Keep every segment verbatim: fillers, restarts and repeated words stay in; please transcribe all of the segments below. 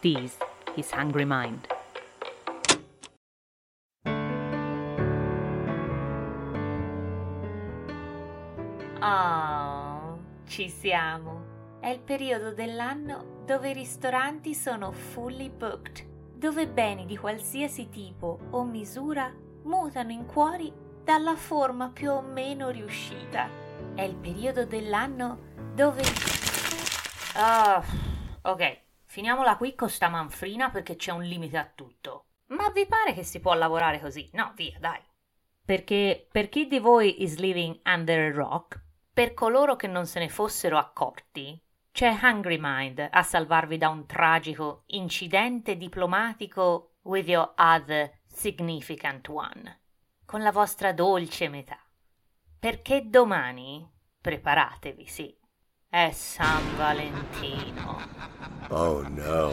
these his hungry mind. Oh, ci siamo! È il periodo dell'anno dove i ristoranti sono fully booked, dove beni di qualsiasi tipo o misura mutano in cuori dalla forma più o meno riuscita. È il periodo dell'anno dove... Oh, ok, finiamola qui con sta manfrina perché c'è un limite a tutto. Ma vi pare che si può lavorare così? No, via, dai! Perché per chi di voi is living under a rock, per coloro che non se ne fossero accorti, c'è Hungry Mind a salvarvi da un tragico incidente diplomatico with your other significant one, con la vostra dolce metà. Perché domani, preparatevi, sì, è San Valentino. Oh no!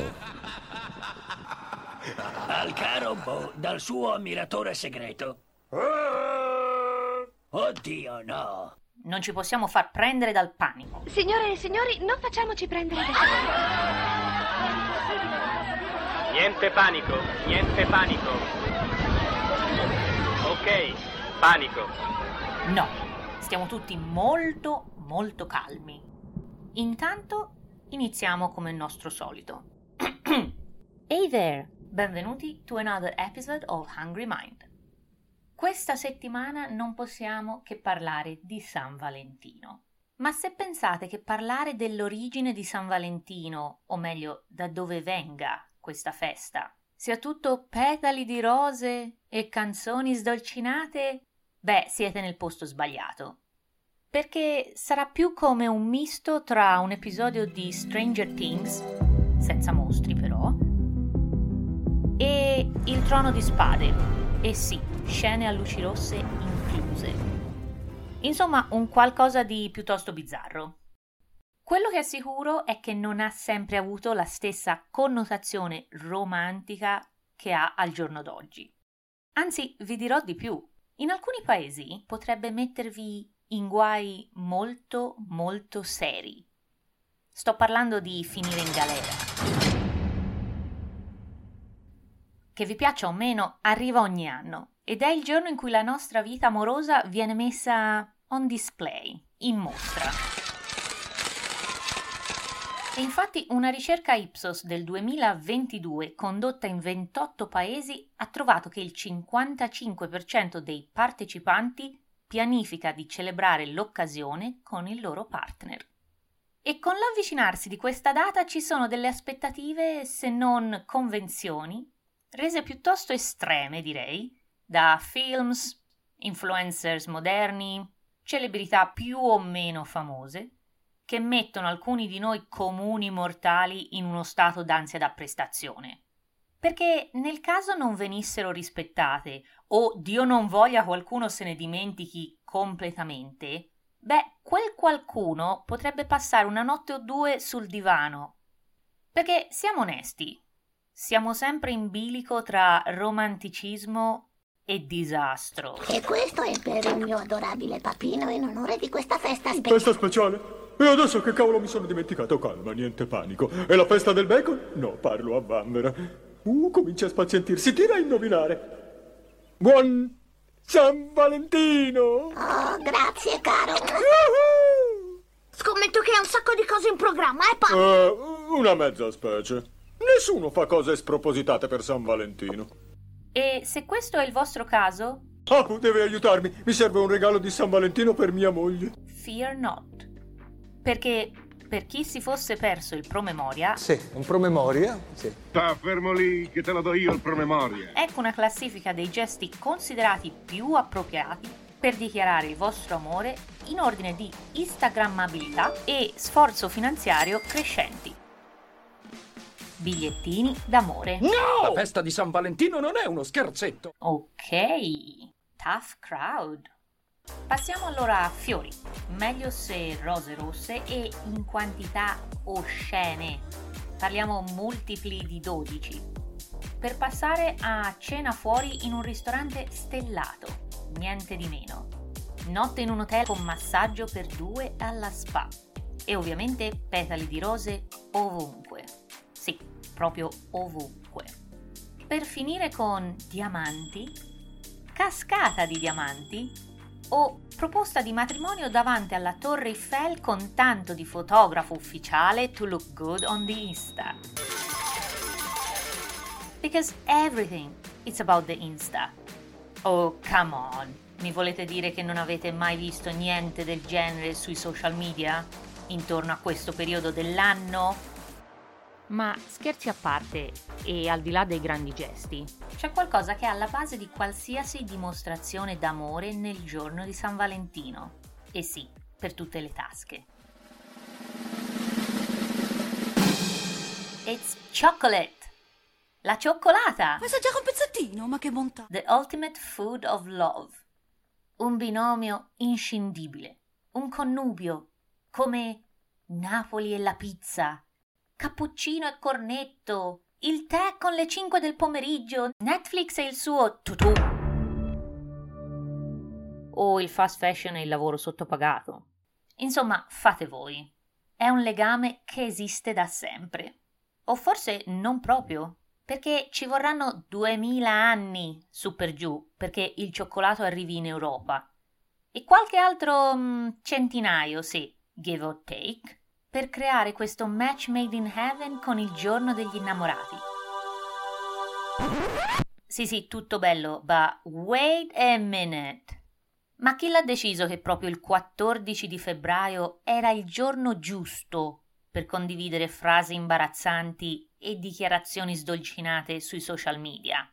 Al caro Bo, dal suo ammiratore segreto. Oddio, no! Non ci possiamo far prendere dal panico. Signore e signori, non facciamoci prendere dal panico. Niente panico, niente panico. Ok, panico. No, stiamo tutti molto, molto calmi. Intanto iniziamo come il nostro solito. Hey there, benvenuti to another episode of Hungry Mind. Questa settimana non possiamo che parlare di San Valentino. Ma se pensate che parlare dell'origine di San Valentino, o meglio, da dove venga questa festa, sia tutto petali di rose e canzoni sdolcinate, beh, siete nel posto sbagliato. Perché sarà più come un misto tra un episodio di Stranger Things, senza mostri però, e Il Trono di Spade. E sì, scene a luci rosse incluse. Insomma, un qualcosa di piuttosto bizzarro. Quello che è sicuro è che non ha sempre avuto la stessa connotazione romantica che ha al giorno d'oggi. Anzi, vi dirò di più. In alcuni paesi potrebbe mettervi in guai molto, molto seri. Sto parlando di finire in galera. Che vi piaccia o meno, arriva ogni anno ed è il giorno in cui la nostra vita amorosa viene messa on display, in mostra. E infatti una ricerca Ipsos del duemilaventidue condotta in ventotto paesi ha trovato che il cinquantacinque per cento dei partecipanti pianifica di celebrare l'occasione con il loro partner. E con l'avvicinarsi di questa data ci sono delle aspettative, se non convenzioni, rese piuttosto estreme, direi, da films, influencers moderni, celebrità più o meno famose, che mettono alcuni di noi comuni mortali in uno stato d'ansia da prestazione. Perché nel caso non venissero rispettate o Dio non voglia qualcuno se ne dimentichi completamente, beh, quel qualcuno potrebbe passare una notte o due sul divano. Perché siamo onesti, siamo sempre in bilico tra romanticismo e disastro. E questo è per il mio adorabile papino in onore di questa festa speciale. Festa speciale? E adesso che cavolo mi sono dimenticato? Calma, niente panico. E la festa del bacon? No, parlo a vanvera. Uh, comincia a spazientirsi, tira a indovinare. Buon San Valentino! Oh, grazie, caro. Uh-huh. Scommetto che hai un sacco di cose in programma, eh, papà? Uh, una mezza specie. Nessuno fa cose spropositate per San Valentino. E se questo è il vostro caso? Ah, oh, deve aiutarmi. Mi serve un regalo di San Valentino per mia moglie. Fear not. Perché per chi si fosse perso il promemoria... Sì, un promemoria, sì. Sta fermo lì che te lo do io il promemoria. Ecco una classifica dei gesti considerati più appropriati per dichiarare il vostro amore in ordine di instagrammabilità e sforzo finanziario crescenti. Bigliettini d'amore. No! La festa di San Valentino non è uno scherzetto. Ok, tough crowd. Passiamo allora a fiori, meglio se rose rosse e in quantità oscene. Parliamo multipli di dodici. Per passare a cena fuori in un ristorante stellato, niente di meno. Notte in un hotel con massaggio per due alla spa. E ovviamente petali di rose ovunque. Sì, proprio ovunque. Per finire con diamanti, cascata di diamanti o proposta di matrimonio davanti alla Torre Eiffel con tanto di fotografo ufficiale to look good on the Insta. Because everything is about the Insta. Oh, come on! Mi volete dire che non avete mai visto niente del genere sui social media intorno a questo periodo dell'anno? Ma scherzi a parte e al di là dei grandi gesti, c'è qualcosa che è alla base di qualsiasi dimostrazione d'amore nel giorno di San Valentino. E sì, per tutte le tasche. It's chocolate! La cioccolata! Vuoi assaggiare un pezzettino? Ma che bontà! The ultimate food of love. Un binomio inscindibile. Un connubio. Come Napoli e la pizza. Cappuccino e cornetto, il tè con le cinque del pomeriggio, Netflix e il suo tutù. O il fast fashion e il lavoro sottopagato. Insomma, fate voi. È un legame che esiste da sempre. O forse non proprio, perché ci vorranno duemila anni su per giù perché il cioccolato arrivi in Europa. E qualche altro mh, centinaio, sì, give or take, per creare questo match made in heaven con il giorno degli innamorati. Sì sì, tutto bello, but wait a minute. Ma chi l'ha deciso che proprio il quattordici di febbraio era il giorno giusto per condividere frasi imbarazzanti e dichiarazioni sdolcinate sui social media?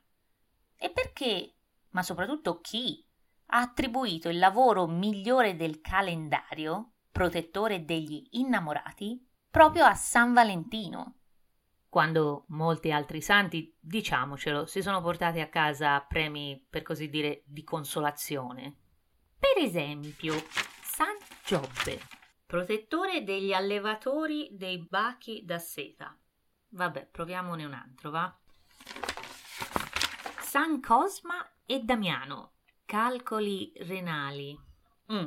E perché, ma soprattutto chi, ha attribuito il lavoro migliore del calendario, protettore degli innamorati, proprio a San Valentino, quando molti altri santi, diciamocelo, si sono portati a casa premi, per così dire, di consolazione. Per esempio, San Giobbe, protettore degli allevatori dei bachi da seta. Vabbè, proviamone un altro, va? San Cosma e Damiano, calcoli renali. Mm.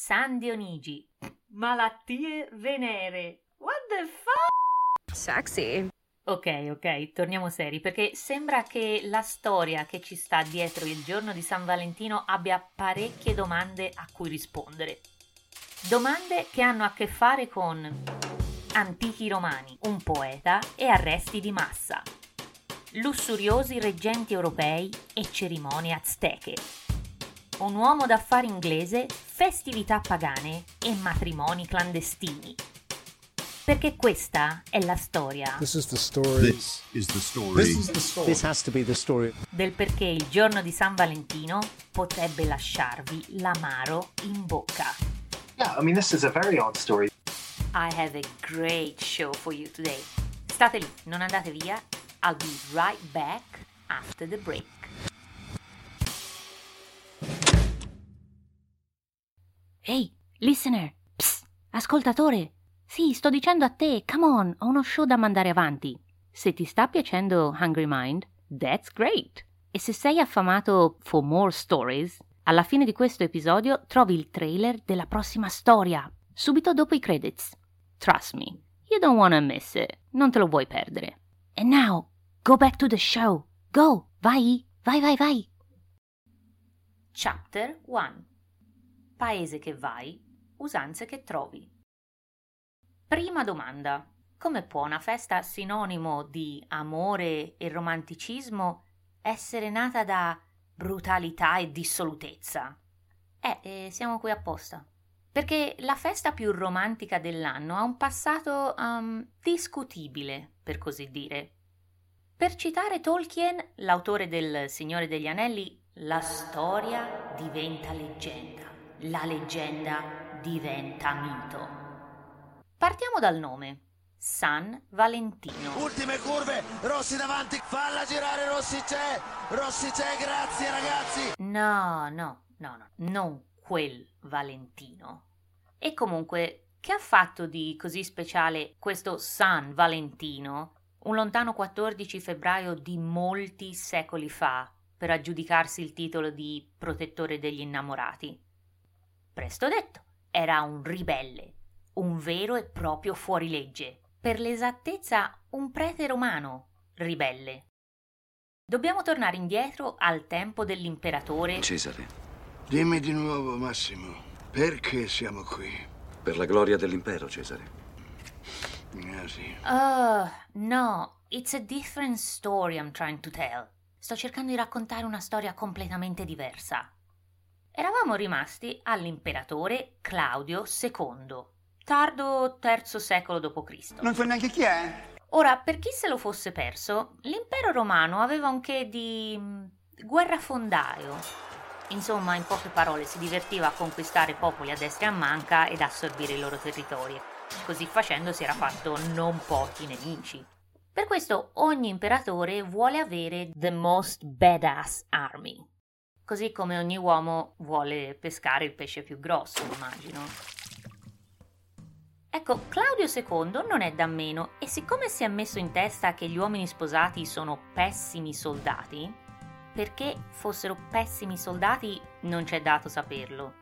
San Dionigi, malattie venere. What the fuck? Sexy. Ok, ok, torniamo seri, perché sembra che la storia che ci sta dietro il giorno di San Valentino abbia parecchie domande a cui rispondere. Domande che hanno a che fare con antichi romani, un poeta e arresti di massa, lussuriosi reggenti europei e cerimonie azteche, un uomo d'affari inglese, festività pagane e matrimoni clandestini. Perché questa è la storia. This is the story. This is the story. This is the story. This has to be the story. Del perché il giorno di San Valentino potrebbe lasciarvi l'amaro in bocca. Yeah, I mean this is a very odd story. I have a great show for you today. State lì, non andate via. I'll be right back after the break. Hey, listener, psst, ascoltatore, sì, sto dicendo a te, come on, ho uno show da mandare avanti. Se ti sta piacendo Hungry Mind, that's great. E se sei affamato for more stories, alla fine di questo episodio trovi il trailer della prossima storia, subito dopo i credits. Trust me, you don't wanna miss it, non te lo vuoi perdere. And now, go back to the show, go, vai, vai, vai, vai. Chapter one. Paese che vai, usanze che trovi. Prima domanda: come può una festa sinonimo di amore e romanticismo essere nata da brutalità e dissolutezza? Eh, eh siamo qui apposta. Perché la festa più romantica dell'anno ha un passato um, discutibile, per così dire. Per citare Tolkien, l'autore del Signore degli Anelli, la storia diventa leggenda. La leggenda diventa mito. Partiamo dal nome. San Valentino. Ultime curve, Rossi davanti, falla girare, Rossi c'è, Rossi c'è, grazie ragazzi. No, no, no, no, non quel Valentino. E comunque, che ha fatto di così speciale questo San Valentino, un lontano quattordici febbraio di molti secoli fa, per aggiudicarsi il titolo di protettore degli innamorati? Presto detto, era un ribelle, un vero e proprio fuorilegge, per l'esattezza un prete romano, ribelle. Dobbiamo tornare indietro al tempo dell'imperatore Cesare. Dimmi di nuovo, Massimo, perché siamo qui? Per la gloria dell'impero, Cesare. Ah, sì. Oh, no, it's a different story I'm trying to tell. Sto cercando di raccontare una storia completamente diversa. Eravamo rimasti all'imperatore Claudio secondo, tardo terzo secolo dopo Cristo. Non so neanche chi è. Ora, per chi se lo fosse perso, l'impero romano aveva un che di guerrafondaio. Insomma, in poche parole, si divertiva a conquistare popoli a destra e a manca ed assorbire i loro territori. Così facendo si era fatto non pochi nemici. Per questo ogni imperatore vuole avere the most badass army. Così come ogni uomo vuole pescare il pesce più grosso, immagino. Ecco, Claudio secondo non è da meno e siccome si è messo in testa che gli uomini sposati sono pessimi soldati... Perché fossero pessimi soldati non c'è dato saperlo.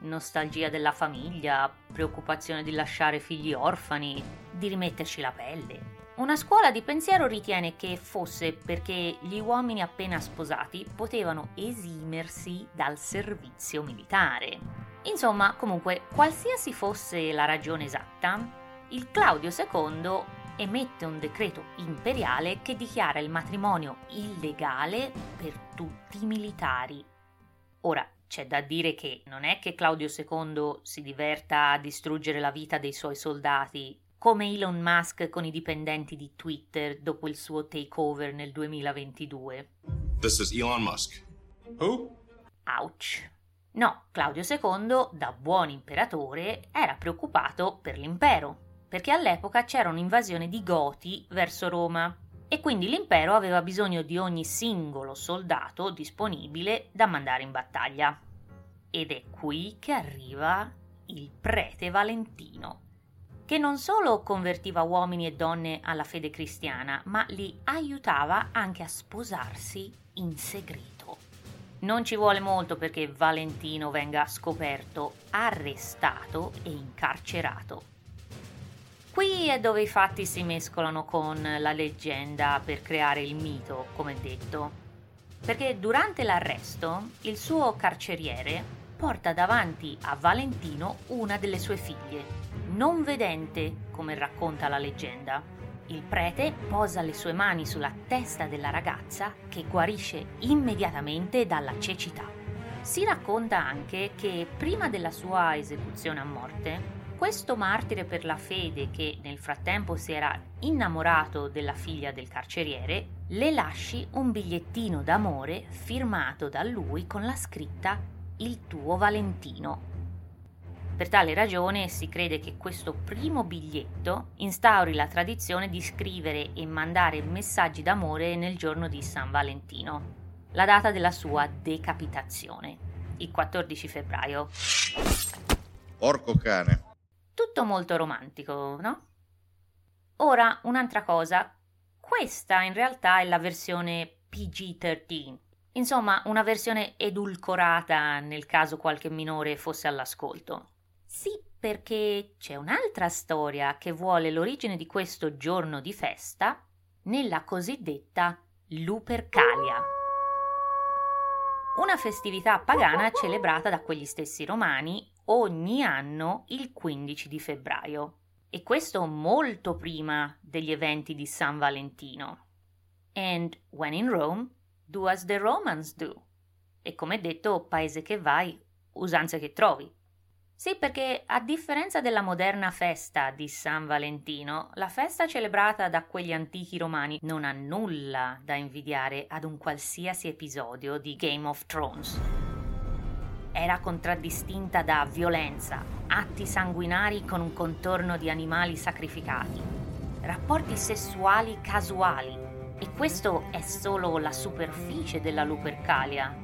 Nostalgia della famiglia, preoccupazione di lasciare figli orfani, di rimetterci la pelle. Una scuola di pensiero ritiene che fosse perché gli uomini appena sposati potevano esimersi dal servizio militare. Insomma, comunque, qualsiasi fosse la ragione esatta, il Claudio secondo emette un decreto imperiale che dichiara il matrimonio illegale per tutti i militari. Ora, c'è da dire che non è che Claudio secondo si diverta a distruggere la vita dei suoi soldati, come Elon Musk con i dipendenti di Twitter dopo il suo takeover nel duemilaventidue. This is Elon Musk. Who? Ouch. No, Claudio secondo, da buon imperatore, era preoccupato per l'impero. Perché all'epoca c'era un'invasione di Goti verso Roma e quindi l'impero aveva bisogno di ogni singolo soldato disponibile da mandare in battaglia. Ed è qui che arriva il prete Valentino, che non solo convertiva uomini e donne alla fede cristiana, ma li aiutava anche a sposarsi in segreto. Non ci vuole molto perché Valentino venga scoperto, arrestato e incarcerato. Qui è dove i fatti si mescolano con la leggenda per creare il mito, come detto, perché durante l'arresto il suo carceriere porta davanti a Valentino una delle sue figlie, non vedente, come racconta la leggenda. Il prete posa le sue mani sulla testa della ragazza che guarisce immediatamente dalla cecità. Si racconta anche che prima della sua esecuzione a morte, questo martire per la fede, che nel frattempo si era innamorato della figlia del carceriere, le lasci un bigliettino d'amore firmato da lui con la scritta «Il tuo Valentino». Per tale ragione si crede che questo primo biglietto instauri la tradizione di scrivere e mandare messaggi d'amore nel giorno di San Valentino, la data della sua decapitazione, il quattordici febbraio. Porco cane! Tutto molto romantico, no? Ora, un'altra cosa. Questa in realtà è la versione P G tredici. Insomma, una versione edulcorata nel caso qualche minore fosse all'ascolto. Sì, perché c'è un'altra storia che vuole l'origine di questo giorno di festa nella cosiddetta Lupercalia. Una festività pagana celebrata da quegli stessi romani ogni anno il quindici di febbraio, e questo molto prima degli eventi di San Valentino. And when in Rome, do as the Romans do. E come detto, paese che vai, usanze che trovi. Sì, perché a differenza della moderna festa di San Valentino, la festa celebrata da quegli antichi romani non ha nulla da invidiare ad un qualsiasi episodio di Game of Thrones. Era contraddistinta da violenza, atti sanguinari con un contorno di animali sacrificati, rapporti sessuali casuali, e questo è solo la superficie della Lupercalia.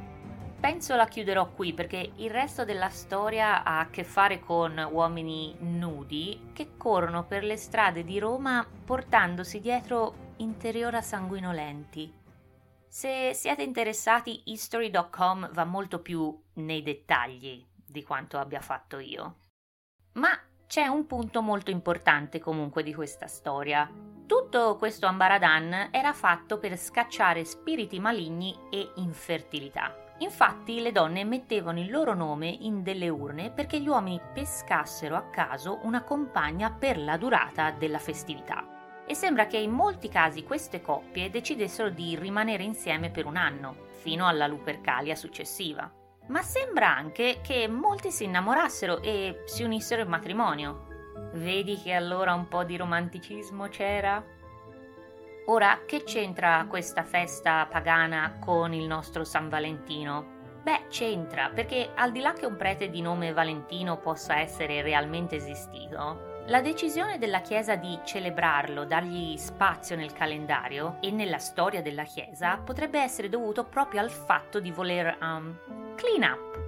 Penso la chiuderò qui perché il resto della storia ha a che fare con uomini nudi che corrono per le strade di Roma portandosi dietro interiora sanguinolenti. Se siete interessati, history punto com va molto più nei dettagli di quanto abbia fatto io. Ma C'è un punto molto importante comunque di questa storia. Tutto questo ambaradan era fatto per scacciare spiriti maligni e infertilità. Infatti le donne mettevano il loro nome in delle urne perché gli uomini pescassero a caso una compagna per la durata della festività. E sembra che in molti casi queste coppie decidessero di rimanere insieme per un anno, fino alla Lupercalia successiva. Ma sembra anche che molti si innamorassero e si unissero in matrimonio. Vedi che allora un po' di romanticismo c'era? Ora, che c'entra questa festa pagana con il nostro San Valentino? Beh, c'entra, perché al di là che un prete di nome Valentino possa essere realmente esistito, la decisione della Chiesa di celebrarlo, dargli spazio nel calendario e nella storia della Chiesa, potrebbe essere dovuto proprio al fatto di voler um, clean up,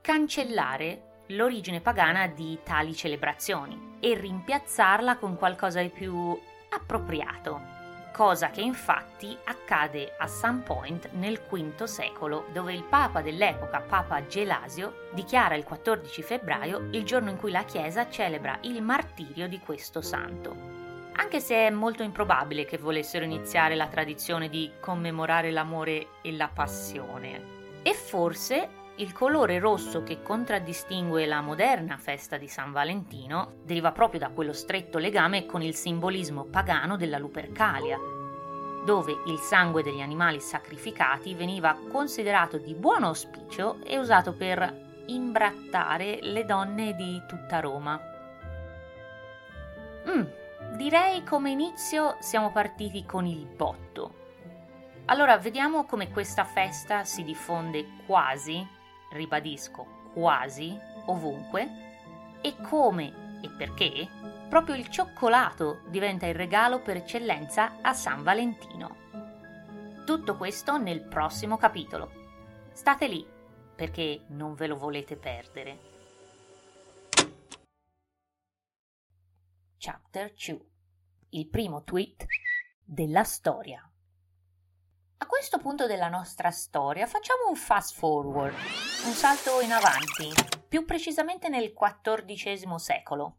cancellare l'origine pagana di tali celebrazioni e rimpiazzarla con qualcosa di più appropriato, cosa che infatti accade a Sandpoint nel quinto secolo, dove il papa dell'epoca, Papa Gelasio, dichiara il quattordici febbraio il giorno in cui la Chiesa celebra il martirio di questo santo. Anche se è molto improbabile che volessero iniziare la tradizione di commemorare l'amore e la passione. E forse il colore rosso che contraddistingue la moderna festa di San Valentino deriva proprio da quello stretto legame con il simbolismo pagano della Lupercalia, dove il sangue degli animali sacrificati veniva considerato di buon auspicio e usato per imbrattare le donne di tutta Roma. Mm, direi come inizio siamo partiti con il botto. Allora vediamo come questa festa si diffonde quasi, ribadisco, quasi, ovunque, e come e perché proprio il cioccolato diventa il regalo per eccellenza a San Valentino. Tutto questo nel prossimo capitolo. State lì, perché non ve lo volete perdere. Chapter due. Il primo tweet della storia. A questo punto della nostra storia facciamo un fast forward, un salto in avanti, più precisamente nel quattordicesimo secolo.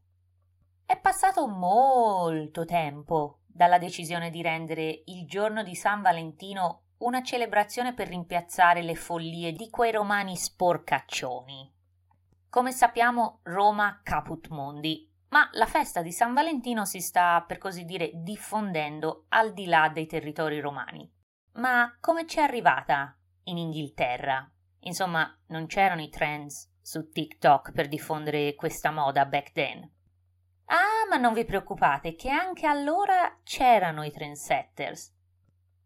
È passato molto tempo dalla decisione di rendere il giorno di San Valentino una celebrazione per rimpiazzare le follie di quei romani sporcaccioni. Come sappiamo, Roma caput mundi, ma la festa di San Valentino si sta, per così dire, diffondendo al di là dei territori romani. Ma come c'è arrivata in Inghilterra? Insomma, non c'erano i trends su TikTok per diffondere questa moda back then. Ah, ma non vi preoccupate, che anche allora c'erano i trendsetters.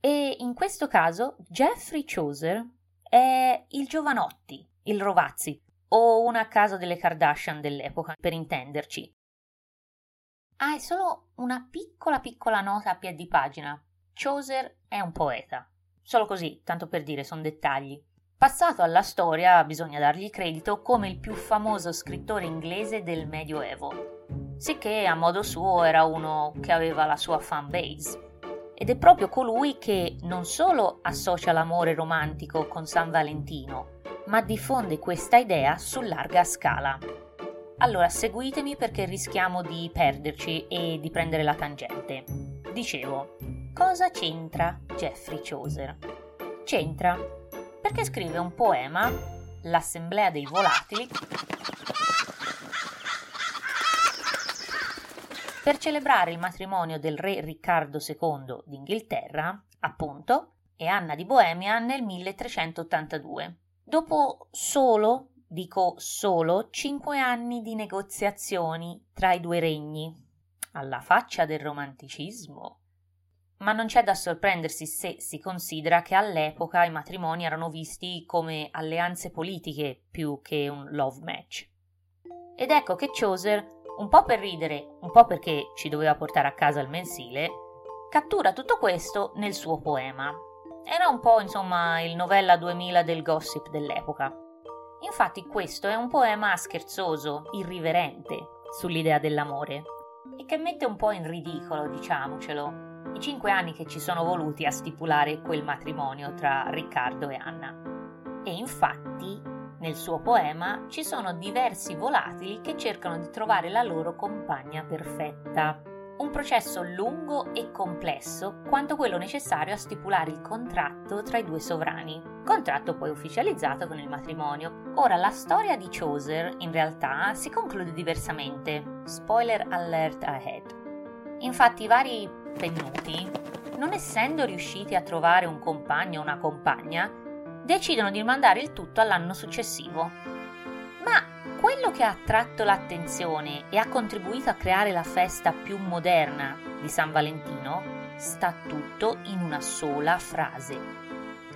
E in questo caso Geoffrey Chaucer è il Giovanotti, il Rovazzi, o una a caso delle Kardashian dell'epoca, per intenderci. Ah, è solo una piccola piccola nota a piedi pagina. Chaucer è un poeta. Solo così, tanto per dire, sono dettagli. Passato alla storia, bisogna dargli credito come il più famoso scrittore inglese del Medioevo, sicché a modo suo era uno che aveva la sua fan base. Ed è proprio colui che non solo associa l'amore romantico con San Valentino, ma diffonde questa idea su larga scala. Allora seguitemi, perché rischiamo di perderci e di prendere la tangente. Dicevo, cosa c'entra Geoffrey Chaucer? C'entra perché scrive un poema, L'assemblea dei volatili, per celebrare il matrimonio del re Riccardo secondo d'Inghilterra, appunto, e Anna di Boemia nel milletrecentottantadue, dopo solo, dico solo, cinque anni di negoziazioni tra i due regni. Alla faccia del romanticismo! Ma non c'è da sorprendersi se si considera che all'epoca i matrimoni erano visti come alleanze politiche più che un love match. Ed ecco che Chaucer, un po' per ridere, un po' perché ci doveva portare a casa il mensile, cattura tutto questo nel suo poema. Era un po', insomma, il novella duemila del gossip dell'epoca. Infatti questo è un poema scherzoso, irriverente, sull'idea dell'amore, e che mette un po' in ridicolo, diciamocelo, i cinque anni che ci sono voluti a stipulare quel matrimonio tra Riccardo e Anna. E infatti Nel suo poema ci sono diversi volatili che cercano di trovare la loro compagna perfetta. Un processo lungo e complesso quanto quello necessario a stipulare il contratto tra i due sovrani, contratto poi ufficializzato con il matrimonio. Ora, la storia di Chaucer in realtà si conclude diversamente. Spoiler alert ahead. Infatti i vari pennuti, non essendo riusciti a trovare un compagno o una compagna, decidono di rimandare il tutto all'anno successivo. Ma quello che ha attratto l'attenzione e ha contribuito a creare la festa più moderna di San Valentino sta tutto in una sola frase.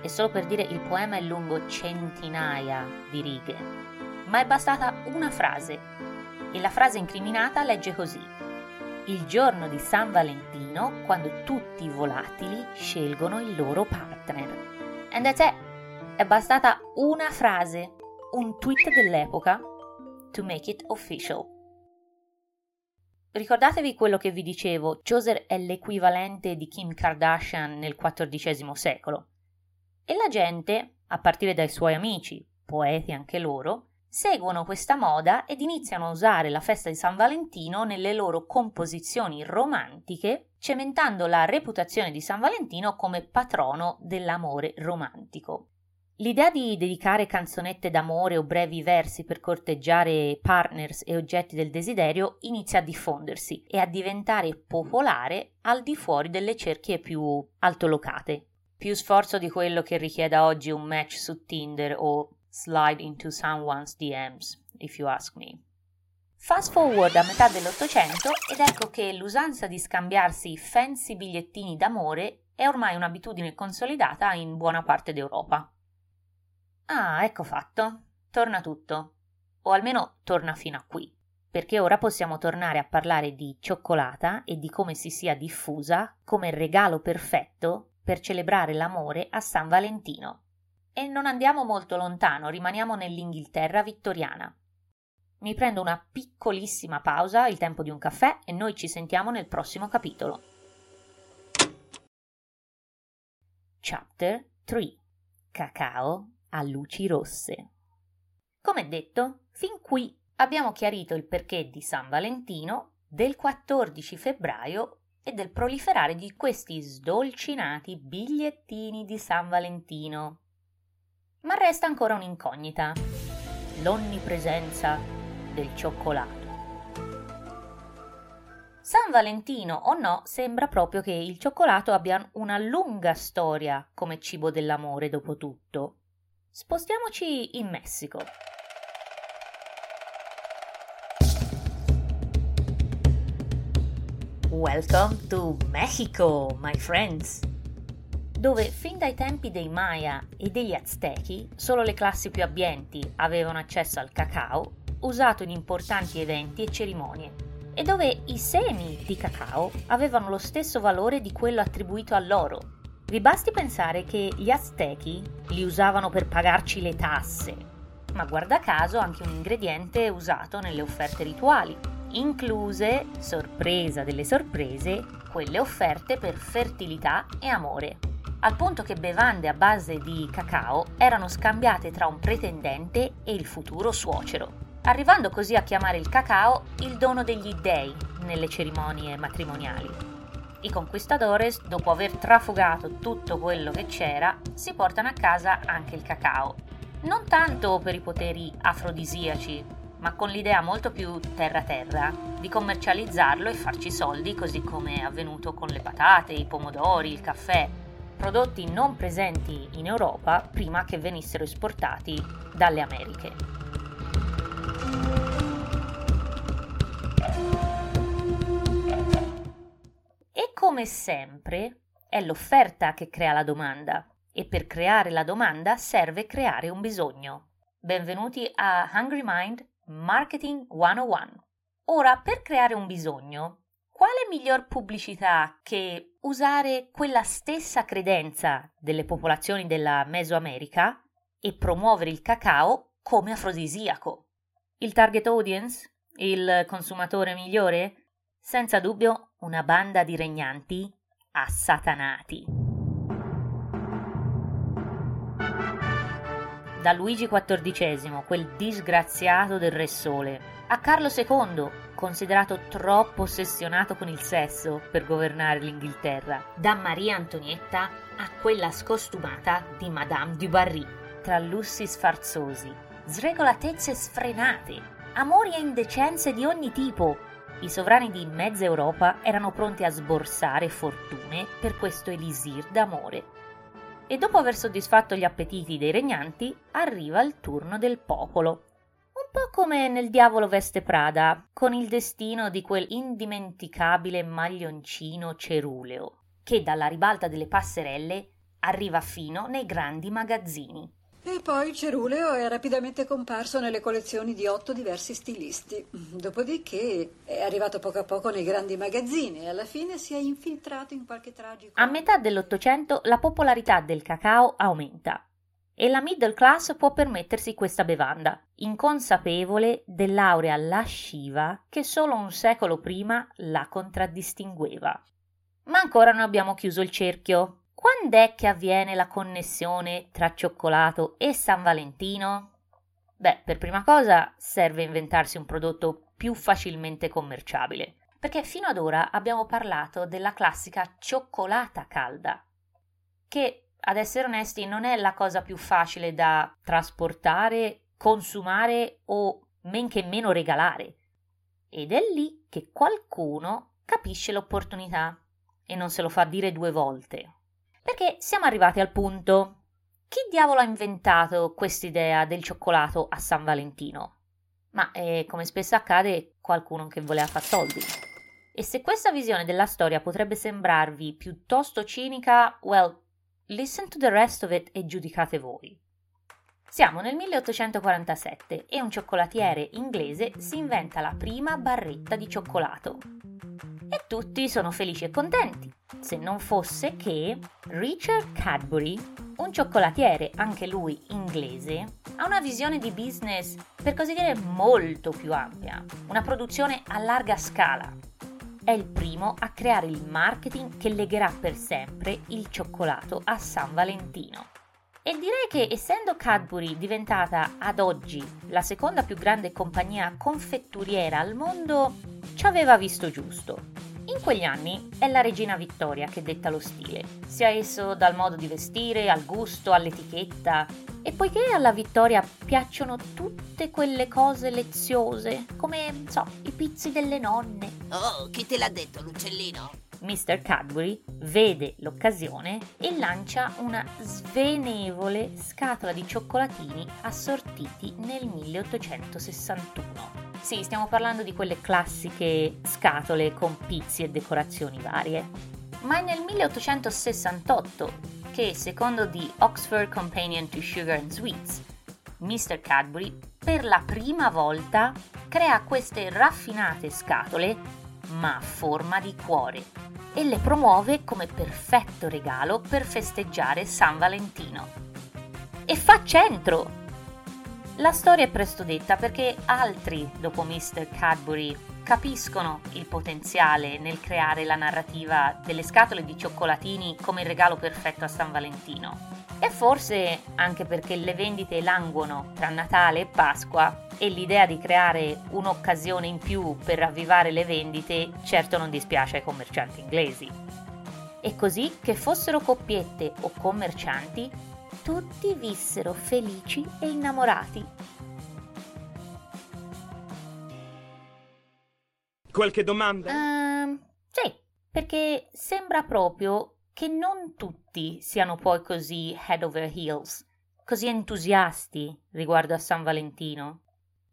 E solo per dire, il poema è lungo centinaia di righe, ma è bastata una frase, e la frase incriminata legge così: il giorno di San Valentino, quando tutti i volatili scelgono il loro partner. And that's it. È bastata una frase, un tweet dell'epoca, to make it official. Ricordatevi quello che vi dicevo, Chaucer è l'equivalente di Kim Kardashian nel quattordicesimo secolo. E la gente, a partire dai suoi amici, poeti anche loro, seguono questa moda ed iniziano a usare la festa di San Valentino nelle loro composizioni romantiche, cementando la reputazione di San Valentino come patrono dell'amore romantico. L'idea di dedicare canzonette d'amore o brevi versi per corteggiare partners e oggetti del desiderio inizia a diffondersi e a diventare popolare al di fuori delle cerchie più altolocate. Più sforzo di quello che richieda oggi un match su Tinder o slide into someone's D Ms, if you ask me. Fast forward a metà dell'Ottocento ed ecco che l'usanza di scambiarsi fancy bigliettini d'amore è ormai un'abitudine consolidata in buona parte d'Europa. Ah, ecco fatto. Torna tutto. O almeno torna fino a qui. Perché ora possiamo tornare a parlare di cioccolata e di come si sia diffusa come regalo perfetto per celebrare l'amore a San Valentino. E non andiamo molto lontano, rimaniamo nell'Inghilterra vittoriana. Mi prendo una piccolissima pausa, il tempo di un caffè, e noi ci sentiamo nel prossimo capitolo. Chapter tre. Cacao a luci rosse. Come detto, fin qui abbiamo chiarito il perché di San Valentino, del quattordici febbraio e del proliferare di questi sdolcinati bigliettini di San Valentino. Ma resta ancora un'incognita: l'onnipresenza del cioccolato. San Valentino o no, sembra proprio che il cioccolato abbia una lunga storia come cibo dell'amore, dopo tutto. Spostiamoci in Messico. Welcome to Mexico, my friends! Dove fin dai tempi dei Maya e degli Aztechi solo le classi più abbienti avevano accesso al cacao, usato in importanti eventi e cerimonie, e dove i semi di cacao avevano lo stesso valore di quello attribuito all'oro. Vi basti pensare che gli Aztechi li usavano per pagarci le tasse, ma guarda caso anche un ingrediente usato nelle offerte rituali, incluse, sorpresa delle sorprese, quelle offerte per fertilità e amore, al punto che bevande a base di cacao erano scambiate tra un pretendente e il futuro suocero, arrivando così a chiamare il cacao il dono degli dèi nelle cerimonie matrimoniali. I conquistadores, dopo aver trafugato tutto quello che c'era, si portano a casa anche il cacao. Non tanto per i poteri afrodisiaci, ma con l'idea molto più terra-terra di commercializzarlo e farci soldi, così come è avvenuto con le patate, i pomodori, il caffè, prodotti non presenti in Europa prima che venissero esportati dalle Americhe. Come sempre, è l'offerta che crea la domanda, e per creare la domanda serve creare un bisogno. Benvenuti a Hungry Mind Marketing centouno. Ora, per creare un bisogno, quale miglior pubblicità che usare quella stessa credenza delle popolazioni della Mesoamerica e promuovere il cacao come afrodisiaco? Il target audience? Il consumatore migliore? Senza dubbio una banda di regnanti assatanati. da Luigi quattordicesimo, quel disgraziato del Re Sole, a Carlo secondo, considerato troppo ossessionato con il sesso per governare l'Inghilterra, da Maria Antonietta a quella scostumata di Madame du Barry, tra lussi sfarzosi, sregolatezze sfrenate, amori e indecenze di ogni tipo. I sovrani di mezza Europa erano pronti a sborsare fortune per questo elisir d'amore. E dopo aver soddisfatto gli appetiti dei regnanti, arriva il turno del popolo. Un po' come nel Diavolo Veste Prada, con il destino di quel indimenticabile maglioncino ceruleo, che dalla ribalta delle passerelle arriva fino nei grandi magazzini. E poi il ceruleo è rapidamente comparso nelle collezioni di otto diversi stilisti. Dopodiché è arrivato poco a poco nei grandi magazzini e alla fine si è infiltrato in qualche tragico... A metà dell'Ottocento la popolarità del cacao aumenta e la middle class può permettersi questa bevanda, inconsapevole dell'aurea lasciva che solo un secolo prima la contraddistingueva. Ma ancora non abbiamo chiuso il cerchio. Quand'è che avviene la connessione tra cioccolato e San Valentino? Beh, per prima cosa serve inventarsi un prodotto più facilmente commerciabile, perché fino ad ora abbiamo parlato della classica cioccolata calda, che, ad essere onesti, non è la cosa più facile da trasportare, consumare o men che meno regalare. Ed è lì che qualcuno capisce l'opportunità e non se lo fa dire due volte. Perché siamo arrivati al punto. Chi diavolo ha inventato quest'idea del cioccolato a San Valentino? Ma eh, come spesso accade, qualcuno che voleva far soldi. E se questa visione della storia potrebbe sembrarvi piuttosto cinica, well, listen to the rest of it e giudicate voi. Siamo nel milleottocentoquarantasette e un cioccolatiere inglese si inventa la prima barretta di cioccolato. E tutti sono felici e contenti, se non fosse che Richard Cadbury, un cioccolatiere anche lui inglese, ha una visione di business per così dire molto più ampia, una produzione a larga scala. È il primo a creare il marketing che legherà per sempre il cioccolato a San Valentino. E direi che, essendo Cadbury diventata ad oggi la seconda più grande compagnia confetturiera al mondo, ci aveva visto giusto. In quegli anni è la regina Vittoria che detta lo stile, sia esso dal modo di vestire, al gusto, all'etichetta. E poiché alla Vittoria piacciono tutte quelle cose leziose, come, non so, i pizzi delle nonne. Oh, chi te l'ha detto, l'uccellino? mister Cadbury vede l'occasione e lancia una svenevole scatola di cioccolatini assortiti nel milleottocentosessantuno. Sì, stiamo parlando di quelle classiche scatole con pizzi e decorazioni varie. Ma è nel milleottocentosessantotto che, secondo The Oxford Companion to Sugar and Sweets, mister Cadbury per la prima volta crea queste raffinate scatole ma a forma di cuore e le promuove come perfetto regalo per festeggiare San Valentino. E fa centro! La storia è presto detta perché altri, dopo mister Cadbury, capiscono il potenziale nel creare la narrativa delle scatole di cioccolatini come il regalo perfetto a San Valentino. E forse anche perché le vendite languono tra Natale e Pasqua e l'idea di creare un'occasione in più per ravvivare le vendite certo non dispiace ai commercianti inglesi. E così, che fossero coppiette o commercianti, tutti vissero felici e innamorati. Qualche domanda? Uh, sì, perché sembra proprio che non tutti siano poi così head over heels, così entusiasti riguardo a San Valentino.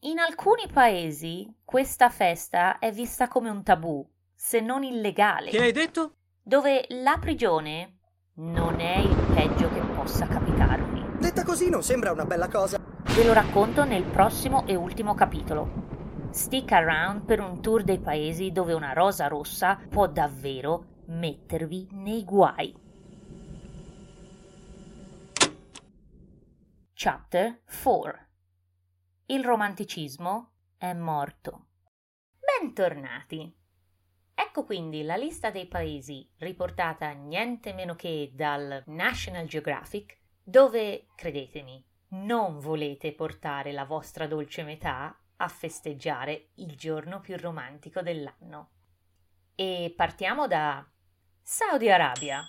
In alcuni paesi questa festa è vista come un tabù, se non illegale. Che hai detto? Dove la prigione non è il peggio che possa capitarvi. Detta così non sembra una bella cosa. Ve lo racconto nel prossimo e ultimo capitolo. Stick around per un tour dei paesi dove una rosa rossa può davvero mettervi nei guai. Chapter quattro. Il romanticismo è morto. Bentornati! Ecco quindi la lista dei paesi riportata niente meno che dal National Geographic, dove, credetemi, Non volete portare la vostra dolce metà a festeggiare il giorno più romantico dell'anno. E partiamo da Saudi Arabia.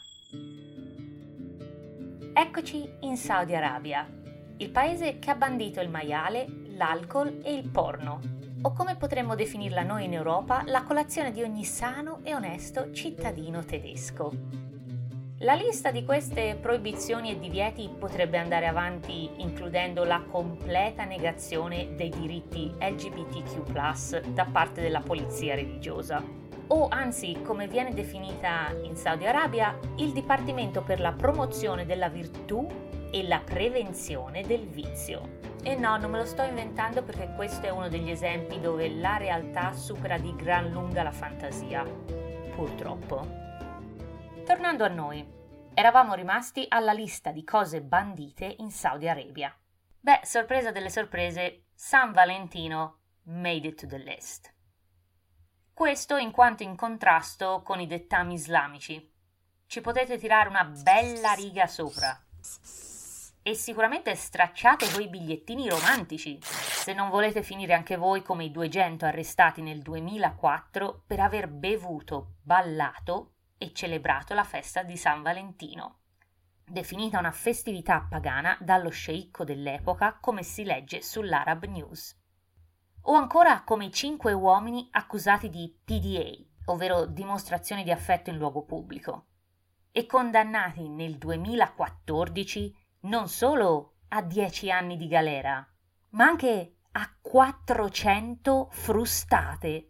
Eccoci in Saudi Arabia, il paese che ha bandito il maiale, l'alcol e il porno, o come potremmo definirla noi in Europa, la colazione di ogni sano e onesto cittadino tedesco. La lista di queste proibizioni e divieti potrebbe andare avanti, includendo la completa negazione dei diritti L G B T Q più da parte della polizia religiosa. O anzi, come viene definita in Saudi Arabia, il Dipartimento per la promozione della virtù e la prevenzione del vizio. E no, non me lo sto inventando, perché questo è uno degli esempi dove la realtà supera di gran lunga la fantasia, purtroppo. Tornando a noi, eravamo rimasti alla lista di cose bandite in Saudi Arabia. Beh, sorpresa delle sorprese, San Valentino made it to the list. Questo in quanto in contrasto con i dettami islamici. Ci potete tirare una bella riga sopra. E sicuramente stracciate quei bigliettini romantici, se non volete finire anche voi come i duecento arrestati nel duemilaquattro per aver bevuto, ballato e celebrato la festa di San Valentino, definita una festività pagana dallo sceicco dell'epoca, come si legge sull'Arab News. O ancora come i cinque uomini accusati di P D A, ovvero dimostrazioni di affetto in luogo pubblico, e condannati nel duemilaquattordici non solo a dieci anni di galera, ma anche a quattrocento frustate.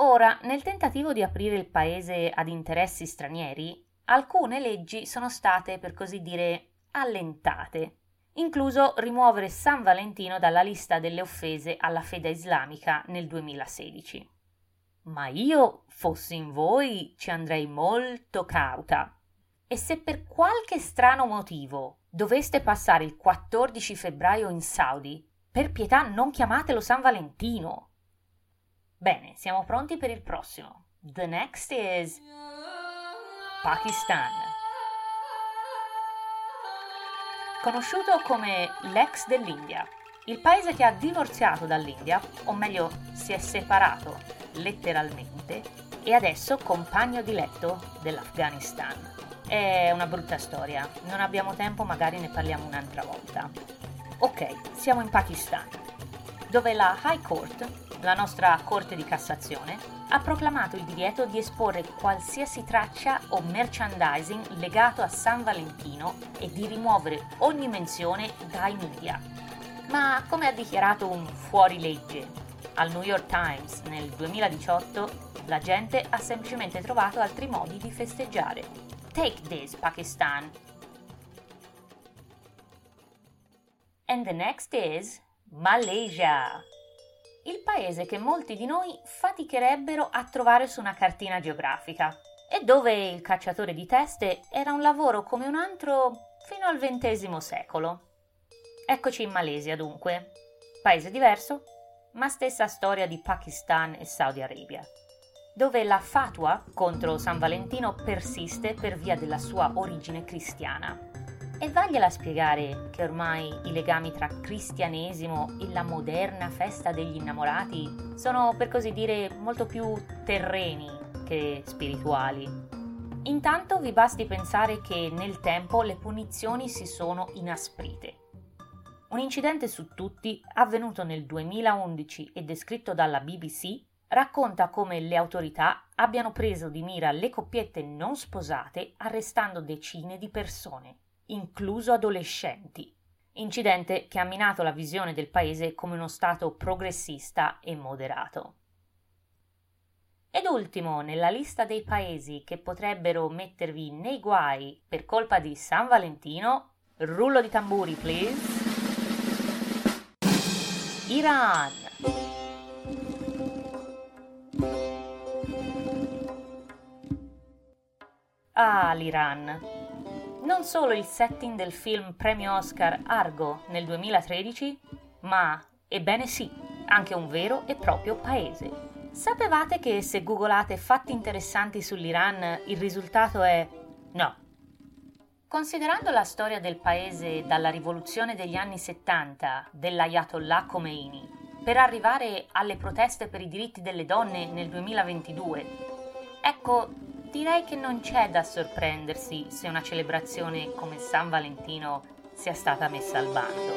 Ora, nel tentativo di aprire il paese ad interessi stranieri, alcune leggi sono state, per così dire, allentate, incluso rimuovere San Valentino dalla lista delle offese alla fede islamica nel duemilasedici. Ma io, fossi in voi, ci andrei molto cauta. E se per qualche strano motivo doveste passare il quattordici febbraio in Saudi, per pietà non chiamatelo San Valentino. Bene, siamo pronti per il prossimo. The next is Pakistan. Conosciuto come l'ex dell'India, il paese che ha divorziato dall'India, o meglio si è separato letteralmente, e adesso compagno di letto dell'Afghanistan. È una brutta storia, non abbiamo tempo, magari ne parliamo un'altra volta. Ok, siamo in Pakistan, dove la High Court, la nostra Corte di Cassazione, ha proclamato il divieto di esporre qualsiasi traccia o merchandising legato a San Valentino e di rimuovere ogni menzione dai media. Ma come ha dichiarato un fuorilegge al New York Times nel duemiladiciotto, la gente ha semplicemente trovato altri modi di festeggiare. Take this, Pakistan! And the next is Malaysia! Il paese che molti di noi faticherebbero a trovare su una cartina geografica e dove il cacciatore di teste era un lavoro come un altro fino al ventesimo secolo. Eccoci in Malesia dunque, paese diverso, ma stessa storia di Pakistan e Saudi Arabia, dove la fatua contro San Valentino persiste per via della sua origine cristiana. E vagliela spiegare che ormai i legami tra cristianesimo e la moderna festa degli innamorati sono, per così dire, molto più terreni che spirituali. Intanto vi basti pensare che nel tempo le punizioni si sono inasprite. Un incidente su tutti, avvenuto nel duemilaundici e descritto dalla B B C, racconta come le autorità abbiano preso di mira le coppiette non sposate, arrestando decine di persone, incluso adolescenti, incidente che ha minato la visione del paese come uno stato progressista e moderato. Ed ultimo nella lista dei paesi che potrebbero mettervi nei guai per colpa di San Valentino, rullo di tamburi please, Iran. Ah, l'Iran. Non solo il setting del film premio Oscar Argo nel duemilatredici, ma, ebbene sì, anche un vero e proprio paese. Sapevate che se googolate fatti interessanti sull'Iran il risultato è no. Considerando la storia del paese dalla rivoluzione degli anni settanta dell'Ayatollah Khomeini per arrivare alle proteste per i diritti delle donne nel duemilaventidue, ecco, direi che non c'è da sorprendersi se una celebrazione come San Valentino sia stata messa al bando.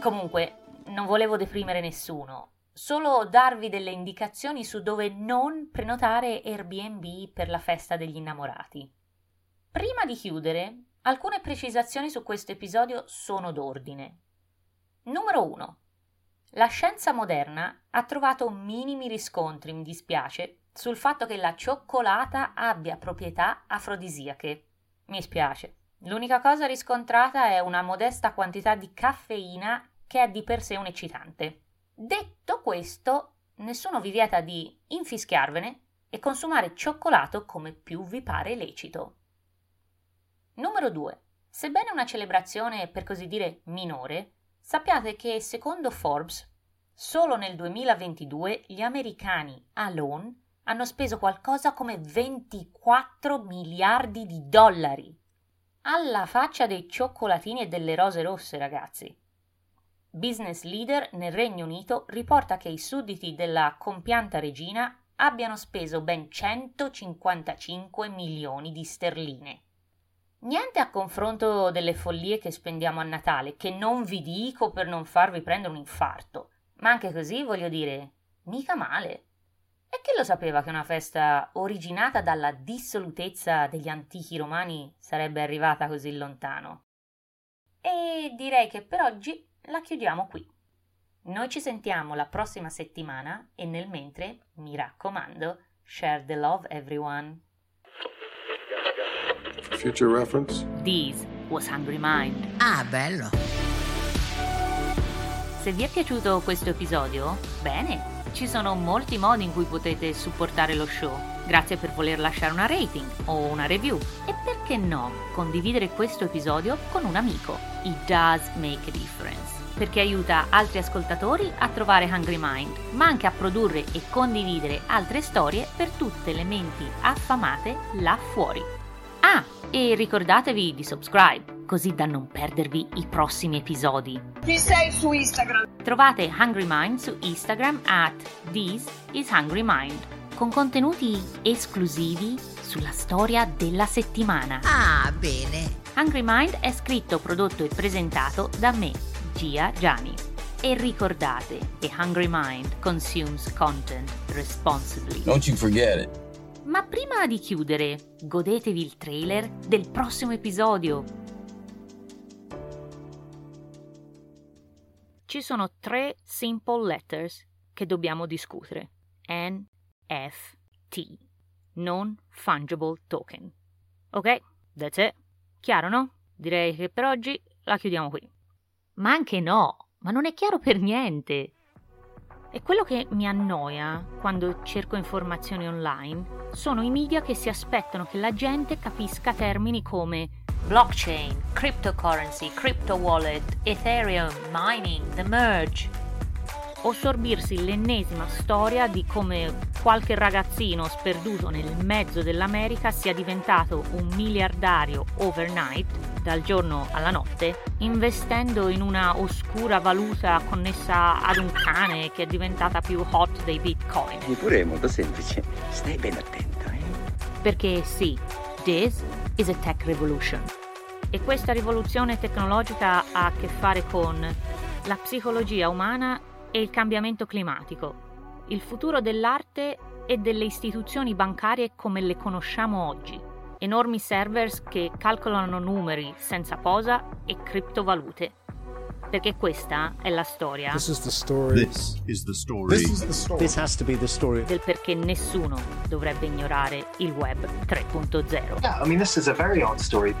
Comunque, non volevo deprimere nessuno, solo darvi delle indicazioni su dove non prenotare Airbnb per la festa degli innamorati. Prima di chiudere, alcune precisazioni su questo episodio sono d'ordine. Numero uno. La scienza moderna ha trovato minimi riscontri, mi dispiace, sul fatto che la cioccolata abbia proprietà afrodisiache. Mi spiace. L'unica cosa riscontrata è una modesta quantità di caffeina che è di per sé un eccitante. Detto questo, nessuno vi vieta di infischiarvene e consumare cioccolato come più vi pare lecito. Numero due. Sebbene una celebrazione per così dire minore, sappiate che secondo Forbes solo nel duemilaventidue gli americani alone hanno speso qualcosa come ventiquattro miliardi di dollari. Alla faccia dei cioccolatini e delle rose rosse, ragazzi. Business Leader nel Regno Unito riporta che i sudditi della compianta regina abbiano speso ben centocinquantacinque milioni di sterline. Niente a confronto delle follie che spendiamo a Natale, che non vi dico per non farvi prendere un infarto, ma anche così, voglio dire, mica male. E chi lo sapeva che una festa originata dalla dissolutezza degli antichi romani sarebbe arrivata così lontano? E direi che per oggi la chiudiamo qui. Noi ci sentiamo la prossima settimana e nel mentre, mi raccomando, share the love everyone. Future reference? This was Hungry Mind. Ah, bello! Se vi è piaciuto questo episodio, bene! Ci sono molti modi in cui potete supportare lo show. Grazie per voler lasciare una rating o una review. E perché no, condividere questo episodio con un amico. It does make a difference. Perché aiuta altri ascoltatori a trovare Hungry Mind, ma anche a produrre e condividere altre storie per tutte le menti affamate là fuori. Ah, e ricordatevi di subscribe, così da non perdervi i prossimi episodi. Ci sei su Instagram? Trovate Hungry Mind su Instagram at This is Hungry Mind, con contenuti esclusivi sulla storia della settimana. Ah, bene! Hungry Mind è scritto, prodotto e presentato da me, Gia Gianni. E ricordate che Hungry Mind consumes content responsibly. Don't you forget it. Ma prima di chiudere, godetevi il trailer del prossimo episodio. Ci sono tre simple letters che dobbiamo discutere. N F T, Non Fungible Token. Ok, that's it. Chiaro, no? Direi che per oggi la chiudiamo qui. Ma anche no, ma non è chiaro per niente. E quello che mi annoia quando cerco informazioni online sono i media che si aspettano che la gente capisca termini come blockchain, cryptocurrency, crypto wallet, Ethereum, mining, the merge. O sorbirsi l'ennesima storia di come qualche ragazzino sperduto nel mezzo dell'America sia diventato un miliardario overnight, dal giorno alla notte, investendo in una oscura valuta connessa ad un cane che è diventata più hot dei bitcoin. Eppure è molto semplice, stai ben attento, eh? Perché sì, this is a tech revolution. E questa rivoluzione tecnologica ha a che fare con la psicologia umana e il cambiamento climatico, il futuro dell'arte e delle istituzioni bancarie come le conosciamo oggi, enormi servers che calcolano numeri senza posa e criptovalute. Perché questa è la storia. This is the story. This is the story. This is the story. This has to be the story. Del perché nessuno dovrebbe ignorare il web tre punto zero. Yeah, I mean this is a very odd story.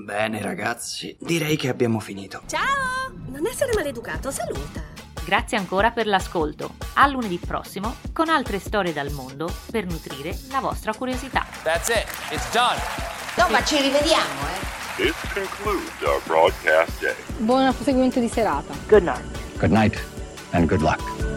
Bene ragazzi, direi che abbiamo finito. Ciao! Non essere maleducato, saluta. Grazie ancora per l'ascolto. A lunedì prossimo con altre storie dal mondo per nutrire la vostra curiosità. That's it. It's done. No, ma ci rivediamo, eh! This concludes our broadcast day. Buon proseguimento di serata. Good night. Good night. and good luck.